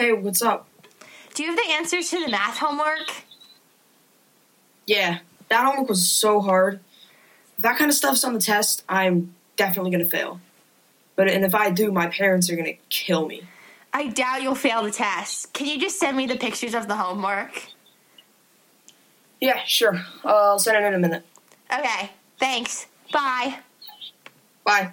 Hey, what's up? Do you have the answers to the math homework? Yeah, that homework was so hard. If that kind of stuff's on the test, I'm definitely going to fail. And if I do, my parents are going to kill me. I doubt you'll fail the test. Can you just send me the pictures of the homework? Yeah, sure. I'll send it in a minute. Okay, thanks. Bye. Bye.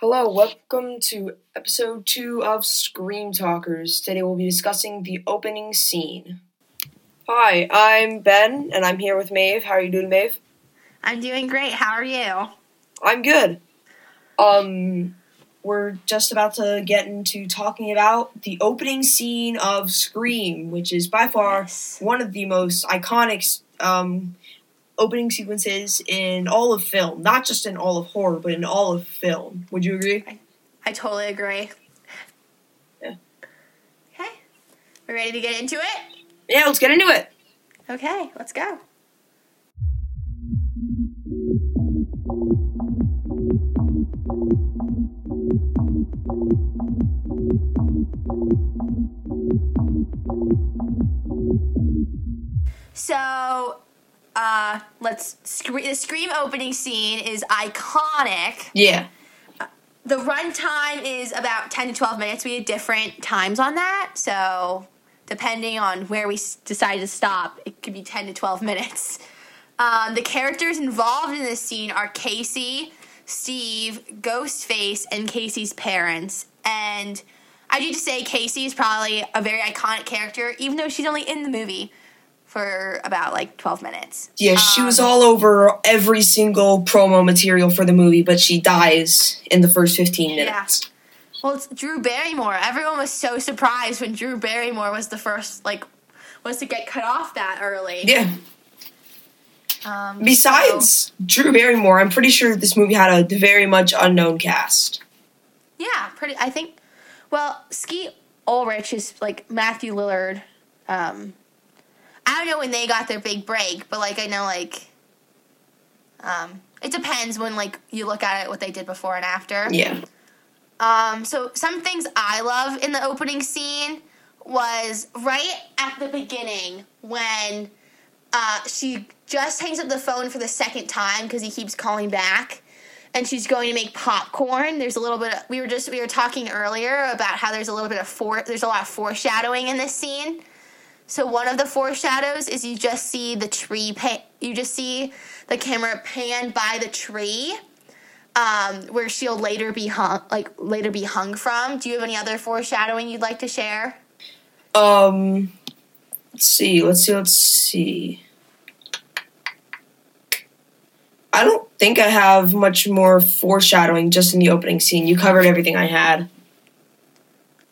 Hello, welcome to episode 2 of Scream Talkers. Today we'll be discussing the opening scene. Hi, I'm Ben, and I'm here with Maeve. How are you doing, Maeve? I'm doing great. How are you? I'm good. We're just about to get into talking about the opening scene of Scream, which is by far one of the most iconic opening sequences in all of film. Not just in all of horror, but in all of film. Would you agree? I totally agree. Yeah. Okay. We ready to get into it? Yeah, let's get into it. Okay, let's go. So, the Scream opening scene is iconic. Yeah. The runtime is about 10 to 12 minutes. We had different times on that, so depending on where we decide to stop, it could be 10 to 12 minutes. The characters involved in this scene are Casey, Steve, Ghostface, and Casey's parents. And I do just say Casey is probably a very iconic character, even though she's only in the movie for about, 12 minutes. Yeah, she was all over every single promo material for the movie, but she dies in the first 15 minutes. Yeah. Well, it's Drew Barrymore. Everyone was so surprised when Drew Barrymore was the first, was to get cut off that early. Yeah. Besides Drew Barrymore, I'm pretty sure this movie had a very much unknown cast. Yeah, Skeet Ulrich is, Matthew Lillard. I don't know when they got their big break, but, I know, it depends when, you look at it, what they did before and after. Yeah. So some things I love in the opening scene was right at the beginning when she just hangs up the phone for the second time because he keeps calling back, and she's going to make popcorn. There's a little bit of, we were talking earlier about how there's a little bit of there's a lot of foreshadowing in this scene. So one of the foreshadows is you just see the tree you just see the camera pan by the tree. Where she'll later be hung, from. Do you have any other foreshadowing you'd like to share? Let's see. I don't think I have much more foreshadowing just in the opening scene. You covered everything I had.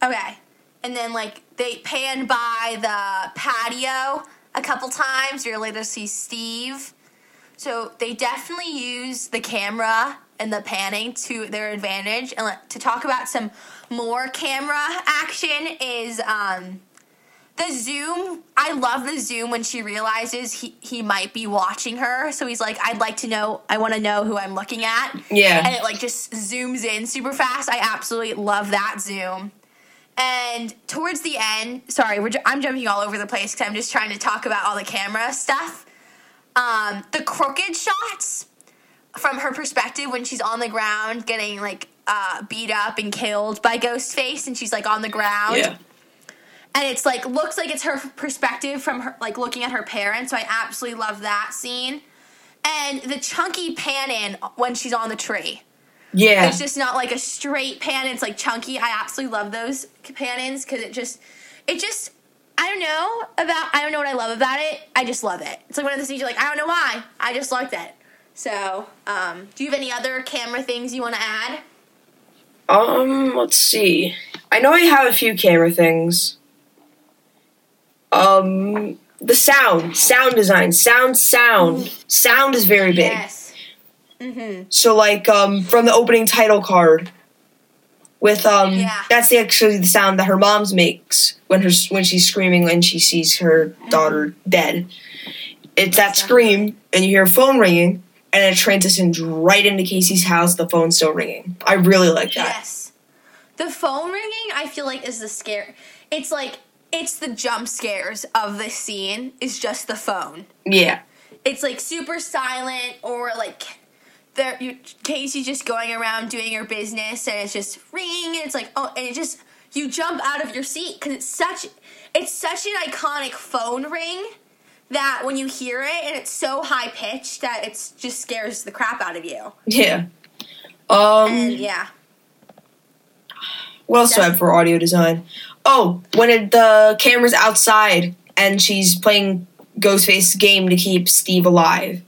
Okay. And then, they pan by the patio a couple times. You'll later see Steve. So they definitely use the camera and the panning to their advantage. And to talk about some more camera action is the zoom. I love the zoom when she realizes he might be watching her. So he's like, I want to know who I'm looking at. Yeah. And it just zooms in super fast. I absolutely love that zoom. And towards the end, sorry, I'm jumping all over the place because I'm just trying to talk about all the camera stuff. The crooked shots from her perspective when she's on the ground getting, beat up and killed by Ghostface, and she's, on the ground. Yeah. And it's, looks like it's her perspective from her, looking at her parents, so I absolutely love that scene. And the chunky pan-in when she's on the tree. Yeah. It's just not, a straight pan, it's, chunky. I absolutely love those pan-ins because it just... I don't know what I love about it. I just love it. It's one of the things you're I don't know why. I just like that. So, do you have any other camera things you want to add? Let's see. I know I have a few camera things. The sound design. Sound. Sound is very big. Yes. Mm-hmm. So, from the opening title card. With, that's actually the sound that her mom makes when she's screaming and she sees her daughter dead. It's that scream, and you hear a phone ringing, and it transitions right into Casey's house, the phone's still ringing. I really like that. Yes. The phone ringing, I feel like, is the scare. It's like, it's the jump scares of this scene. It's just the phone. Yeah. It's, like, super silent, or, like, Casey's just going around doing her business, and it's just ringing, and it's like, oh, and it just, you jump out of your seat, because it's such an iconic phone ring that when you hear it, and it's so high-pitched that it just scares the crap out of you. Yeah. What else do I have for audio design? Oh, when the camera's outside, and she's playing Ghostface's game to keep Steve alive.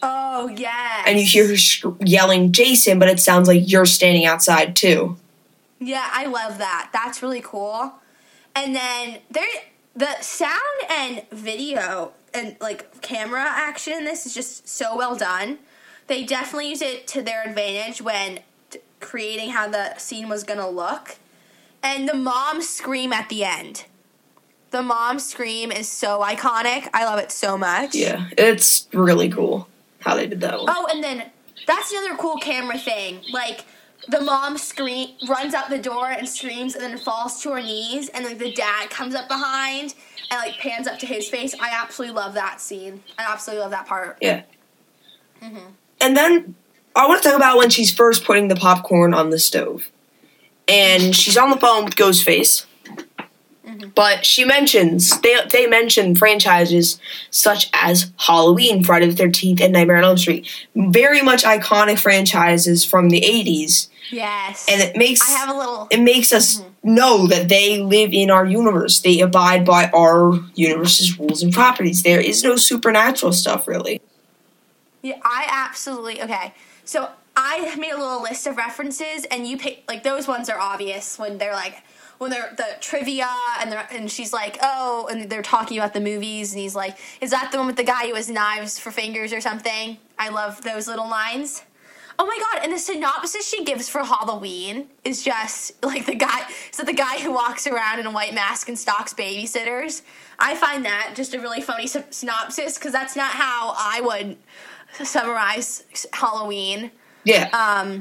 Oh, yes. And you hear her yelling, Jason, but it sounds like you're standing outside, too. Yeah, I love that. That's really cool. And then the sound and video and, like, camera action in this is just so well done. They definitely use it to their advantage when creating how the scene was going to look. And the mom scream at the end. The mom scream is so iconic. I love it so much. Yeah, it's really cool how they did that one. Oh, and then that's another cool camera thing. Like, the mom runs out the door and screams and then falls to her knees. And, like, the dad comes up behind and, like, pans up to his face. I absolutely love that scene. I absolutely love that part. Yeah. Mm-hmm. And then I want to talk about when she's first putting the popcorn on the stove. And she's on the phone with Ghostface. Mm-hmm. But she mentions, they mention franchises such as Halloween, Friday the 13th, and Nightmare on Elm Street. Very much iconic franchises from the 80s. Yes. And it makes us know that they live in our universe. They abide by our universe's rules and properties. There is no supernatural stuff, really. Yeah, I absolutely, okay. So I made a little list of references, and you pick, like, those ones are obvious when they're, like, when they're the trivia, and she's like, oh, and they're talking about the movies, and he's like, is that the one with the guy who has knives for fingers or something? I love those little lines. Oh my god, and the synopsis she gives for Halloween is just, like, the guy who walks around in a white mask and stalks babysitters. I find that just a really funny synopsis, because that's not how I would summarize Halloween. Yeah.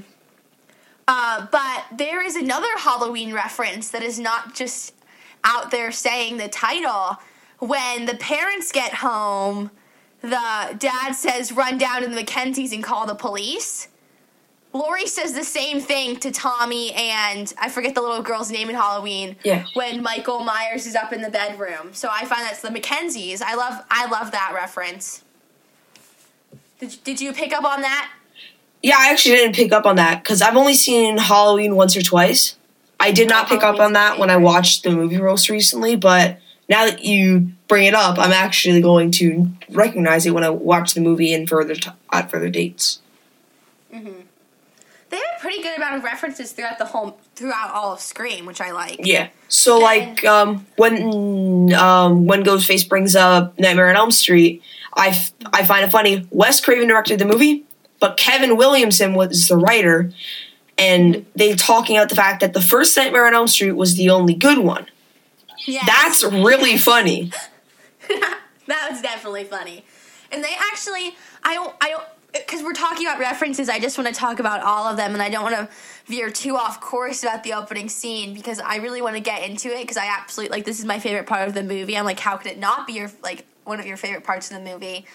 But there is another Halloween reference that is not just out there saying the title. When the parents get home, the dad says, run down to the Mackenzies and call the police. Lori says the same thing to Tommy and I forget the little girl's name in Halloween. Yeah. When Michael Myers is up in the bedroom. So I find that's the Mackenzies. I love that reference. Did you pick up on that? Yeah, I actually didn't pick up on that, because I've only seen Halloween once or twice. I did not pick up on that when I watched the movie most recently, but now that you bring it up, I'm actually going to recognize it when I watch the movie in further dates. Mm-hmm. They have a pretty good amount of references throughout all of Scream, which I like. Yeah, so, and like, when Ghostface brings up Nightmare on Elm Street, I find it funny. Wes Craven directed the movie, but Kevin Williamson was the writer, and they're talking about the fact that the first Nightmare on Elm Street was the only good one. Yes. That's really funny. That was definitely funny. And they actually, because we're talking about references, I just want to talk about all of them, and I don't want to veer too off course about the opening scene, because I really want to get into it, because I absolutely, like, this is my favorite part of the movie. I'm like, how could it not be your, like, one of your favorite parts of the movie?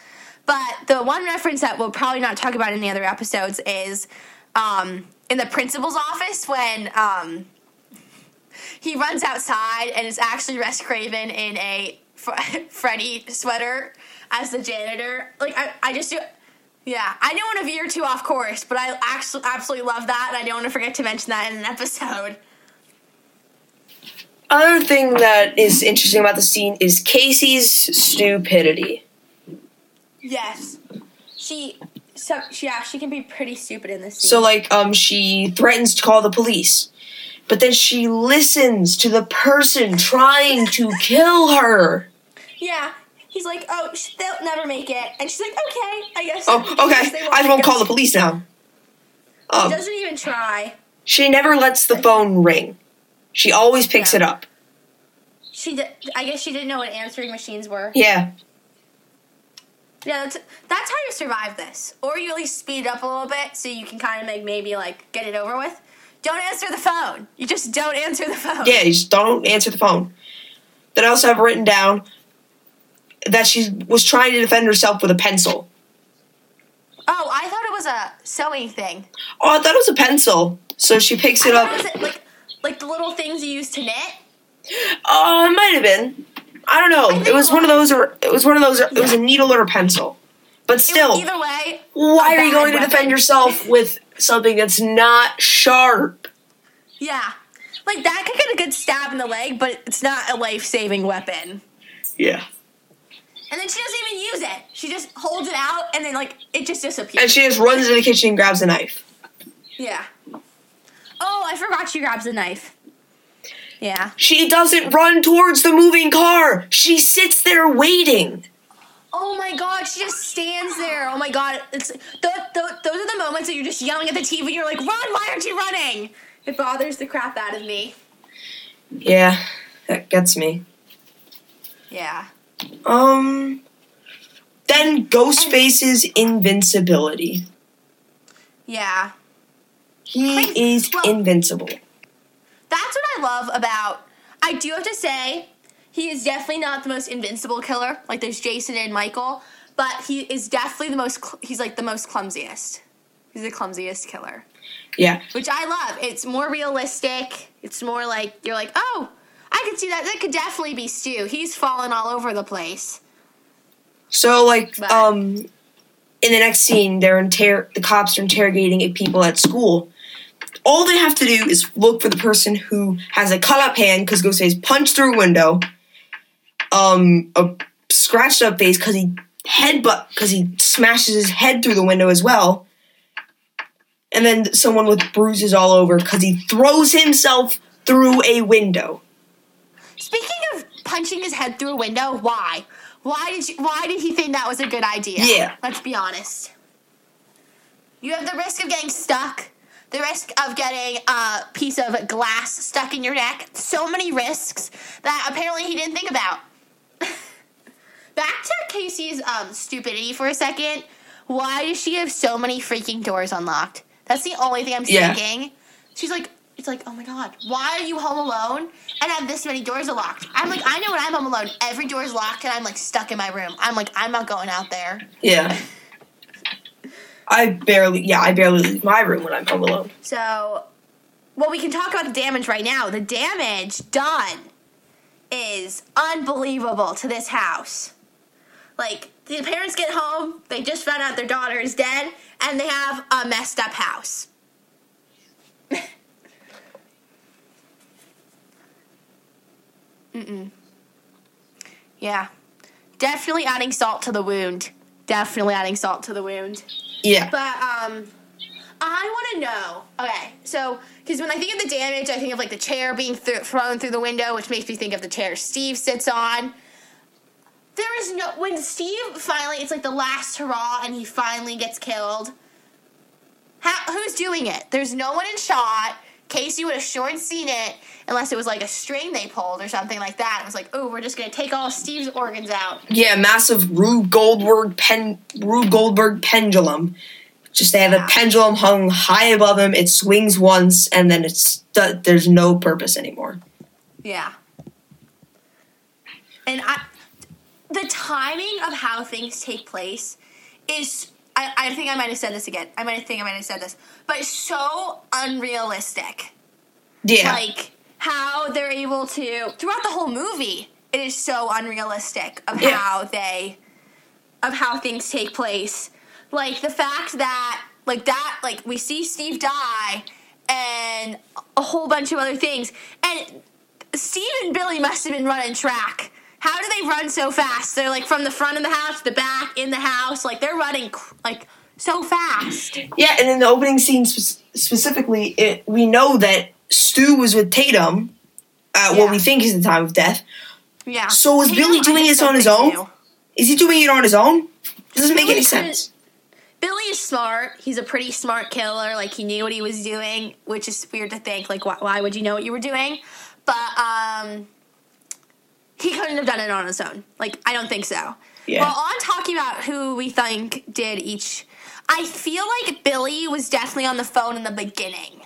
But the one reference that we'll probably not talk about in the other episodes is in the principal's office when he runs outside and it's actually Russ Craven in a Freddy sweater as the janitor. Like, I just do. Yeah, I don't want to veer too off course, but I actually absolutely love that, and I don't want to forget to mention that in an episode. Other thing that is interesting about the scene is Casey's stupidity. Yes. She can be pretty stupid in this scene. So, like, she threatens to call the police, but then she listens to the person trying to kill her. Yeah. He's like, oh, they'll never make it. And she's like, okay, I guess. Oh, okay. I won't call the police now. She doesn't even try. She never lets the phone ring. She always picks it up. I guess she didn't know what answering machines were. Yeah. Yeah, that's how you survive this. Or you at least speed it up a little bit so you can kind of make maybe, like, get it over with. Don't answer the phone. You just don't answer the phone. Yeah, you just don't answer the phone. Then I also have written down that she was trying to defend herself with a pencil. Oh, I thought it was a sewing thing. Oh, I thought it was a pencil. So she picks it up. It was like the little things you use to knit? Oh, it might have been. I don't know. It was a needle or a pencil. But still, either way, why are you going to defend yourself with something that's not sharp? Yeah. Like, that could get a good stab in the leg, but it's not a life-saving weapon. Yeah. And then she doesn't even use it. She just holds it out, and then, like, it just disappears. And she just runs into the kitchen and grabs a knife. Yeah. Oh, I forgot she grabs a knife. Yeah. She doesn't run towards the moving car. She sits there waiting. Oh, my God. She just stands there. Oh, my God. It's those are the moments that you're just yelling at the TV. And you're like, run. Why aren't you running? It bothers the crap out of me. Yeah. That gets me. Yeah. Then Ghostface's invincibility. Yeah. He is invincible. That's what I love about... I do have to say, he is definitely not the most invincible killer. Like, there's Jason and Michael. But he is definitely the most... He's, like, the most clumsiest. He's the clumsiest killer. Yeah. Which I love. It's more realistic. It's more like... You're like, oh, I could see that. That could definitely be Stu. He's fallen all over the place. So, like, in the next scene, the cops are interrogating people at school. All they have to do is look for the person who has a cut-up hand because Ghostface punched through a window, a scratched-up face because he smashes his head through the window as well, and then someone with bruises all over because he throws himself through a window. Speaking of punching his head through a window, why? Why did he think that was a good idea? Yeah. Let's be honest. You have the risk of getting stuck. The risk of getting a piece of glass stuck in your neck. So many risks that apparently he didn't think about. Back to Casey's stupidity for a second. Why does she have so many freaking doors unlocked? That's the only thing I'm thinking. She's like, it's like, oh my God, why are you home alone and have this many doors unlocked? I'm like, I know when I'm home alone, every door is locked and I'm like stuck in my room. I'm like, I'm not going out there. Yeah. I barely leave my room when I'm home alone. So, well, we can talk about the damage right now. The damage done is unbelievable to this house. Like, the parents get home, they just found out their daughter is dead, and they have a messed up house. Mm-mm. Yeah. Definitely adding salt to the wound. Yeah. But, I want to know, okay, so, because when I think of the damage, I think of, like, the chair being thrown through the window, which makes me think of the chair Steve sits on. There is no, when Steve finally, it's, like, the last hurrah, and he finally gets killed, who's doing it? There's no one in shot. Casey would have sure seen it, unless it was, like, a string they pulled or something like that. It was like, oh, we're just going to take all Steve's organs out. Yeah, massive Rube Goldberg pendulum. Just they have a pendulum hung high above him. It swings once, and then there's no purpose anymore. Yeah. And the timing of how things take place is... I think I might have said this again. But so unrealistic. Yeah. Like, how they're able to... Throughout the whole movie, it is so unrealistic of how they... Of how things take place. Like, the fact that... Like, we see Steve die and a whole bunch of other things. And Steve and Billy must have been running track. How do they run so fast? They're, like, from the front of the house to the back, in the house. Like, they're running, like, so fast. Yeah, and in the opening scene specifically, we know that Stu was with Tatum at what we think is the time of death. Yeah. So is Billy doing this on his own? Is he doing it on his own? It doesn't make any sense. Billy is smart. He's a pretty smart killer. Like, he knew what he was doing, which is weird to think. Like, why would you know what you were doing? But, He couldn't have done it on its own. Like, I don't think so. Yeah. Well, on talking about who we think did each, I feel like Billy was definitely on the phone in the beginning.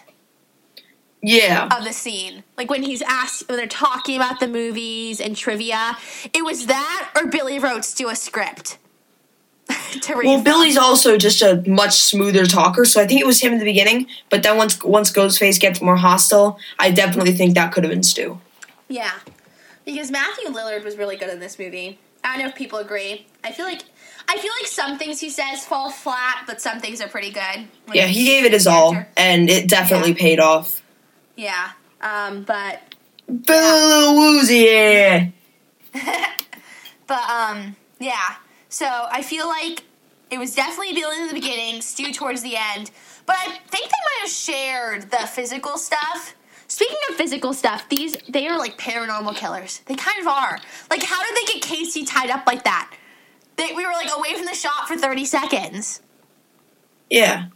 Yeah. Of the scene. Like, when he's asked, when they're talking about the movies and trivia, it was that or Billy Rhodes do a script. Well, Billy's also just a much smoother talker, so I think it was him in the beginning. But then once Ghostface gets more hostile, I definitely think that could have been Stu. Yeah, because Matthew Lillard was really good in this movie. I don't know if people agree. I feel like some things he says fall flat, but some things are pretty good. Yeah, he gave it his all, and it definitely paid off. Yeah, but woozy. But yeah. So I feel like it was definitely Billy in the beginning, Stu towards the end. But I think they might have shared the physical stuff. Speaking of physical stuff, they are like paranormal killers. They kind of are. Like, how did they get Casey tied up like that? We were like away from the shop for 30 seconds. Yeah.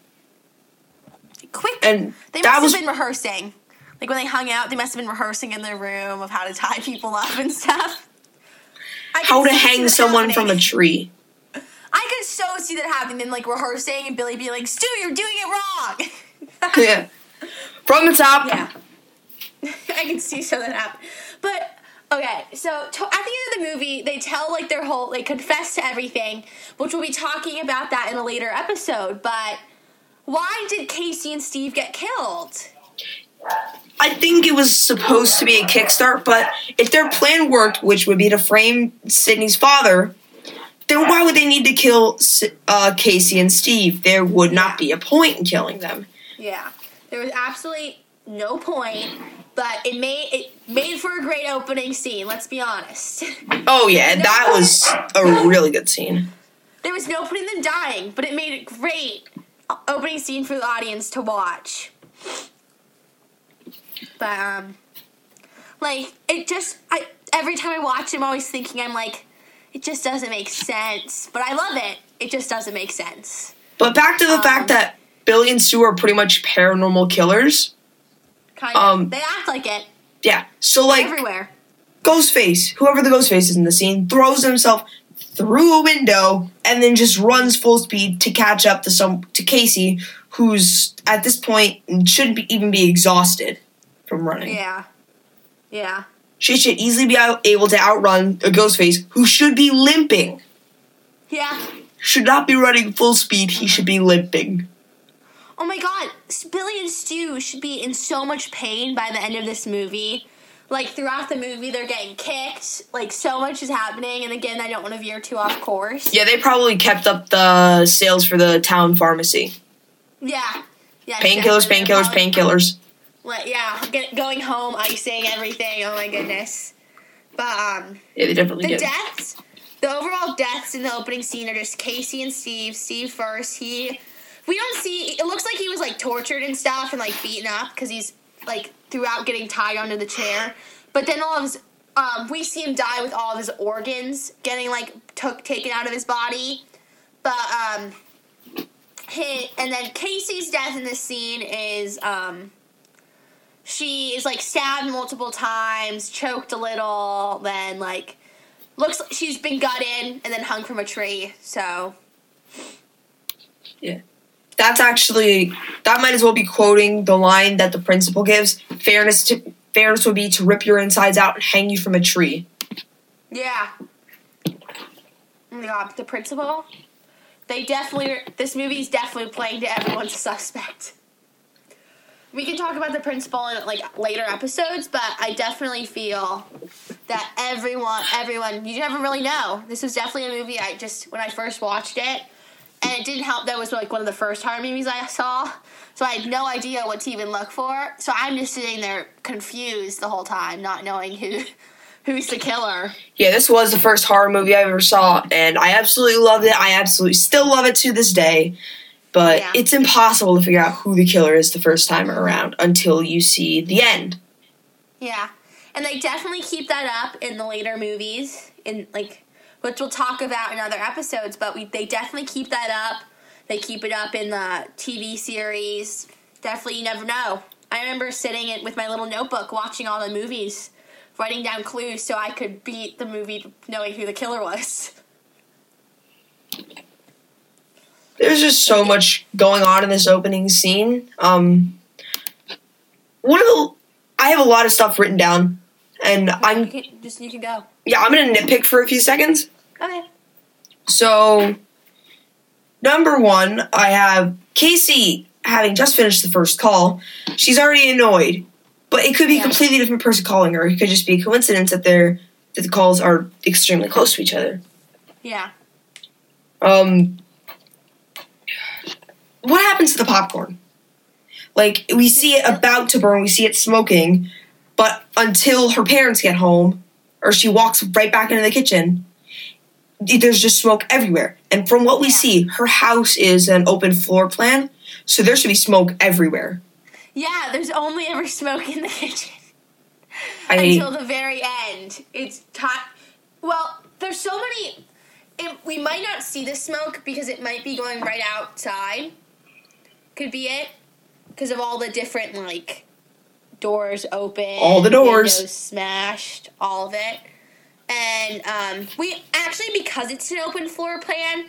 Quick. And they must have been rehearsing. Like, when they hung out, they must have been rehearsing in their room of how to tie people up and stuff. How to hang someone from a tree. I could so see that happening, and like rehearsing, and Billy be like, "Stu, you're doing it wrong." Yeah, from the top. Yeah, I can see so that happen. But okay, so at the end of the movie, they tell like their whole, they confess to everything, which we'll be talking about that in a later episode. But why did Casey and Steve get killed? I think it was supposed to be a kickstart, but if their plan worked, which would be to frame Sydney's father, then why would they need to kill Casey and Steve? There would not be a point in killing them. Yeah, there was absolutely no point, but it made for a great opening scene, let's be honest. Oh yeah, that was a really good scene. There was no point in them dying, but it made a great opening scene for the audience to watch. But, like, it just, every time I watch it, I'm always thinking, I'm like, it just doesn't make sense. But I love it. It just doesn't make sense. But back to the fact that Billy and Stu are pretty much paranormal killers. Kind of. They act like it. Yeah. So, like, everywhere. Ghostface, whoever the Ghostface is in the scene, throws himself through a window and then just runs full speed to catch up to Casey, who's, at this point, shouldn't even be exhausted from running. Yeah. She should easily be able to outrun a Ghostface who should be limping. Yeah. Should not be running full speed. He should be limping. Oh my god. Billy and Stu should be in so much pain by the end of this movie. Like, throughout the movie, they're getting kicked. Like, so much is happening. And again, I don't want to veer too off course. Yeah, they probably kept up the sales for the town pharmacy. Yeah. Painkillers. Like, yeah, going home, icing, everything. Oh my goodness. But, yeah, they definitely did. The overall deaths in the opening scene are just Casey and Steve. Steve first. We don't see, it looks like he was, like, tortured and stuff and, like, beaten up because he's, like, throughout getting tied under the chair. But then all of his, we see him die with all of his organs getting, like, taken out of his body. But, and then Casey's death in this scene is, she is, like, stabbed multiple times, choked a little, then, like, looks like she's been gutted and then hung from a tree, so. Yeah. That's actually, that might as well be quoting the line that the principal gives, fairness would be to rip your insides out and hang you from a tree. Yeah. Oh my god, the principal? This movie's definitely playing to everyone's suspect. We can talk about the principal in, like, later episodes, but I definitely feel that everyone, you never really know. This was definitely a movie when I first watched it, and it didn't help that it was, like, one of the first horror movies I saw, so I had no idea what to even look for. So I'm just sitting there confused the whole time, not knowing who's the killer. Yeah, this was the first horror movie I ever saw, and I absolutely loved it. I absolutely still love it to this day. But It's impossible to figure out who the killer is the first time around until you see the end. Yeah. And they definitely keep that up in the later movies, which we'll talk about in other episodes, but they definitely keep that up. They keep it up in the TV series. Definitely, you never know. I remember sitting with my little notebook watching all the movies writing down clues so I could beat the movie knowing who the killer was. There's just so much going on in this opening scene. I have a lot of stuff written down, and you can go. Yeah, I'm gonna nitpick for a few seconds. Okay. So, number one, I have Casey having just finished the first call. She's already annoyed, but it could be a completely different person calling her. It could just be a coincidence that the calls are extremely close to each other. Yeah. What happens to the popcorn? Like, we see it about to burn, we see it smoking, but until her parents get home, or she walks right back into the kitchen, there's just smoke everywhere. And from what we see, her house is an open floor plan, so there should be smoke everywhere. Yeah, there's only ever smoke in the kitchen. Until the very end. It's hot. Well, there's so many... We might not see the smoke because it might be going right outside. Could be it. Because of all the different, like, doors open. All the doors. Windows smashed. All of it. And, we actually, because it's an open floor plan,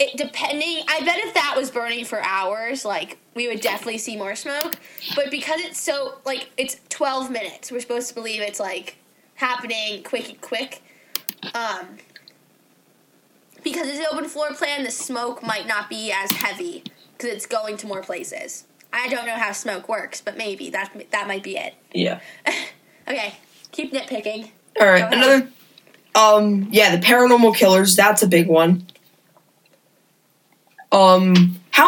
I bet if that was burning for hours, like, we would definitely see more smoke. But because it's so, like, it's 12 minutes. We're supposed to believe it's, like, happening quick. Because it's an open floor plan, the smoke might not be as heavy because it's going to more places. I don't know how smoke works, but maybe that might be it. Yeah. Okay, keep nitpicking. All right, another... the paranormal killers, that's a big one. How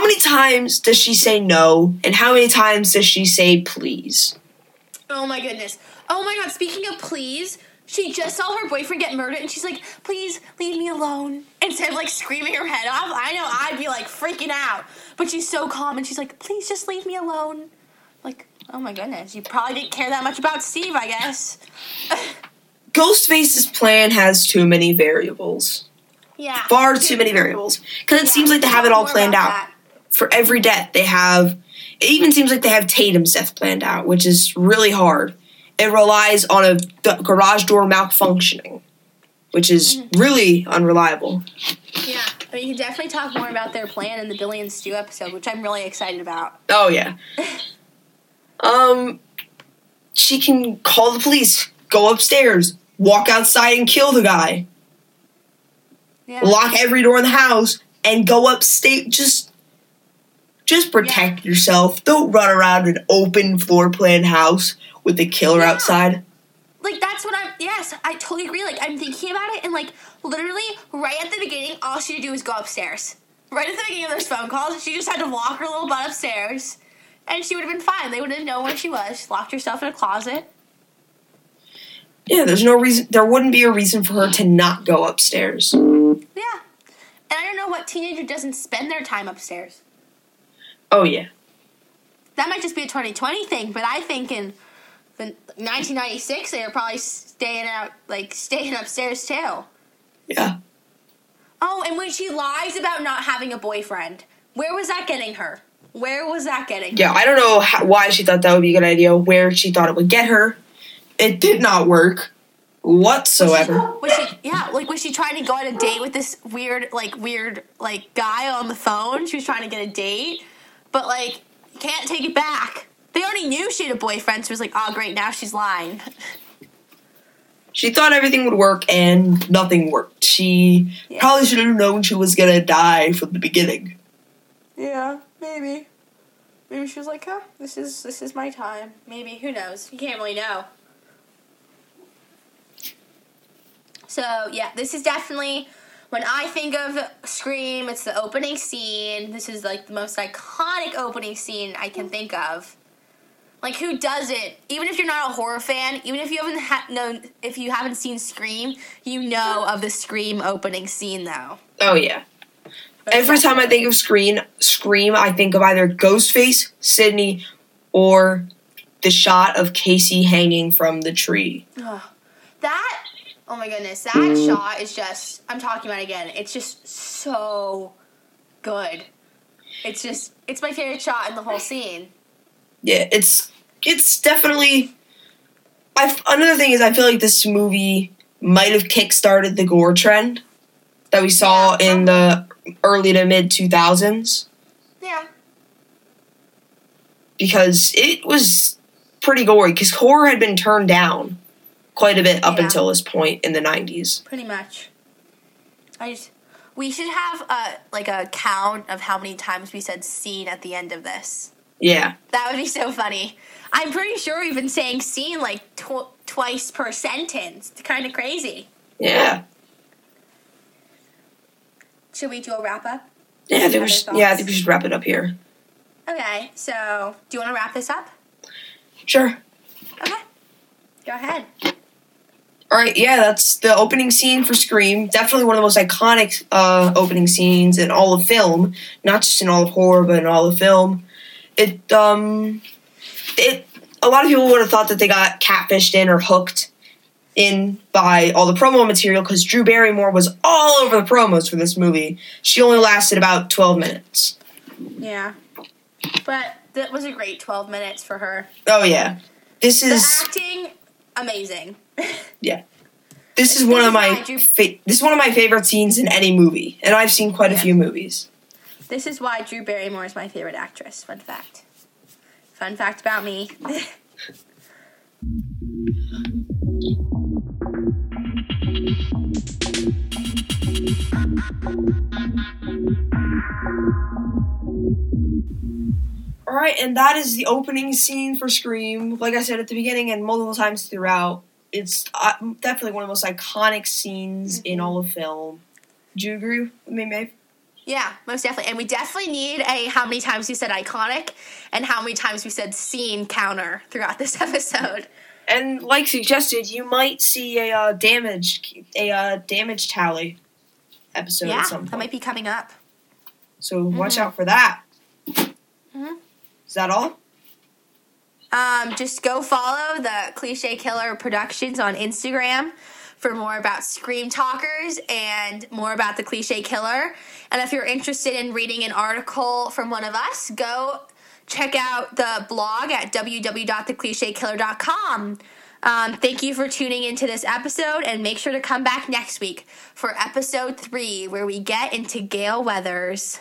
many times does she say no, and how many times does she say please? Oh, my goodness. Oh, my God, speaking of please... She just saw her boyfriend get murdered, and she's like, please, leave me alone. Instead of, like, screaming her head off, I know I'd be, like, freaking out. But she's so calm, and she's like, please just leave me alone. Like, oh, my goodness. You probably didn't care that much about Steve, I guess. Ghostface's plan has too many variables. Yeah. Far too many variables. Because it seems like they have it all planned out. For every death, it even seems like they have Tatum's death planned out, which is really hard. It relies on a garage door malfunctioning, which is really unreliable. Yeah, but you can definitely talk more about their plan in the Billy and Stu episode, which I'm really excited about. Oh, yeah. She can call the police, go upstairs, walk outside and kill the guy. Yeah. Lock every door in the house and go upstate. Just protect yourself. Don't run around an open floor plan house. With the killer outside. Like, that's what I totally agree. Like, I'm thinking about it, and, like, literally right at the beginning, all she had to do was go upstairs. Right at the beginning of those phone calls, she just had to walk her little butt upstairs, and she would have been fine. They would have known where she was. She locked herself in a closet. Yeah, there wouldn't be a reason for her to not go upstairs. Yeah. And I don't know what teenager doesn't spend their time upstairs. Oh, yeah. That might just be a 2020 thing, but I think in... In 1996, they were probably staying upstairs too. Yeah. Oh, and when she lies about not having a boyfriend, where was that getting her? Yeah, I don't know why she thought that would be a good idea. Where she thought it would get her, it did not work whatsoever. Was she trying to go on a date with this weird guy on the phone? She was trying to get a date, but like can't take it back. They already knew she had a boyfriend, so it was like, oh, great, now she's lying. She thought everything would work, and nothing worked. She probably should have known she was going to die from the beginning. Yeah, maybe. Maybe she was like, huh, this is my time. Maybe, who knows? You can't really know. So, yeah, this is definitely... When I think of Scream, it's the opening scene. This is, like, the most iconic opening scene I can think of. Like, who doesn't? Even if you're not a horror fan, even if you haven't if you haven't seen Scream, you know of the Scream opening scene, though. Oh, yeah. Every time I think of Scream, I think of either Ghostface, Sydney, or the shot of Casey hanging from the tree. Oh, my goodness. That shot is just... I'm talking about it again. It's just so good. It's just... It's my favorite shot in the whole scene. Yeah, it's definitely... Another thing is I feel like this movie might have kickstarted the gore trend that we saw in the early to mid 2000s. Yeah. Because it was pretty gory, because horror had been turned down quite a bit up until this point in the 90s. Pretty much. We should have a count of how many times we said scene at the end of this. Yeah. That would be so funny. I'm pretty sure we've been saying scene like twice per sentence. It's kind of crazy. Yeah. Should we do a wrap up? Yeah, I think we should wrap it up here. Okay, so do you want to wrap this up? Sure. Okay. Go ahead. All right, yeah, that's the opening scene for Scream. Definitely one of the most iconic opening scenes in all of film. Not just in all of horror, but in all of film. A lot of people would have thought that they got catfished in or hooked in by all the promo material, because Drew Barrymore was all over the promos for this movie. She only lasted about 12 minutes. Yeah. But that was a great 12 minutes for her. Oh, yeah. The acting, amazing. Yeah. This is one of my favorite scenes in any movie, and I've seen quite a few movies. This is why Drew Barrymore is my favorite actress. Fun fact about me. All right, and that is the opening scene for Scream. Like I said at the beginning and multiple times throughout, it's definitely one of the most iconic scenes in all of film. Do you agree with me, Maeve? Yeah, most definitely. And we definitely need a how many times we said iconic and how many times we said scene counter throughout this episode. And like suggested, you might see a damage tally episode at some point. That might be coming up. So watch out for that. Mm-hmm. Is that all? Just go follow the Cliche Killer Productions on Instagram for more about Scream Talkers and more about the Cliche Killer. And if you're interested in reading an article from one of us, go check out the blog at www.theclichekiller.com. Thank you for tuning into this episode, and make sure to come back next week for episode 3, where we get into Gale Weathers.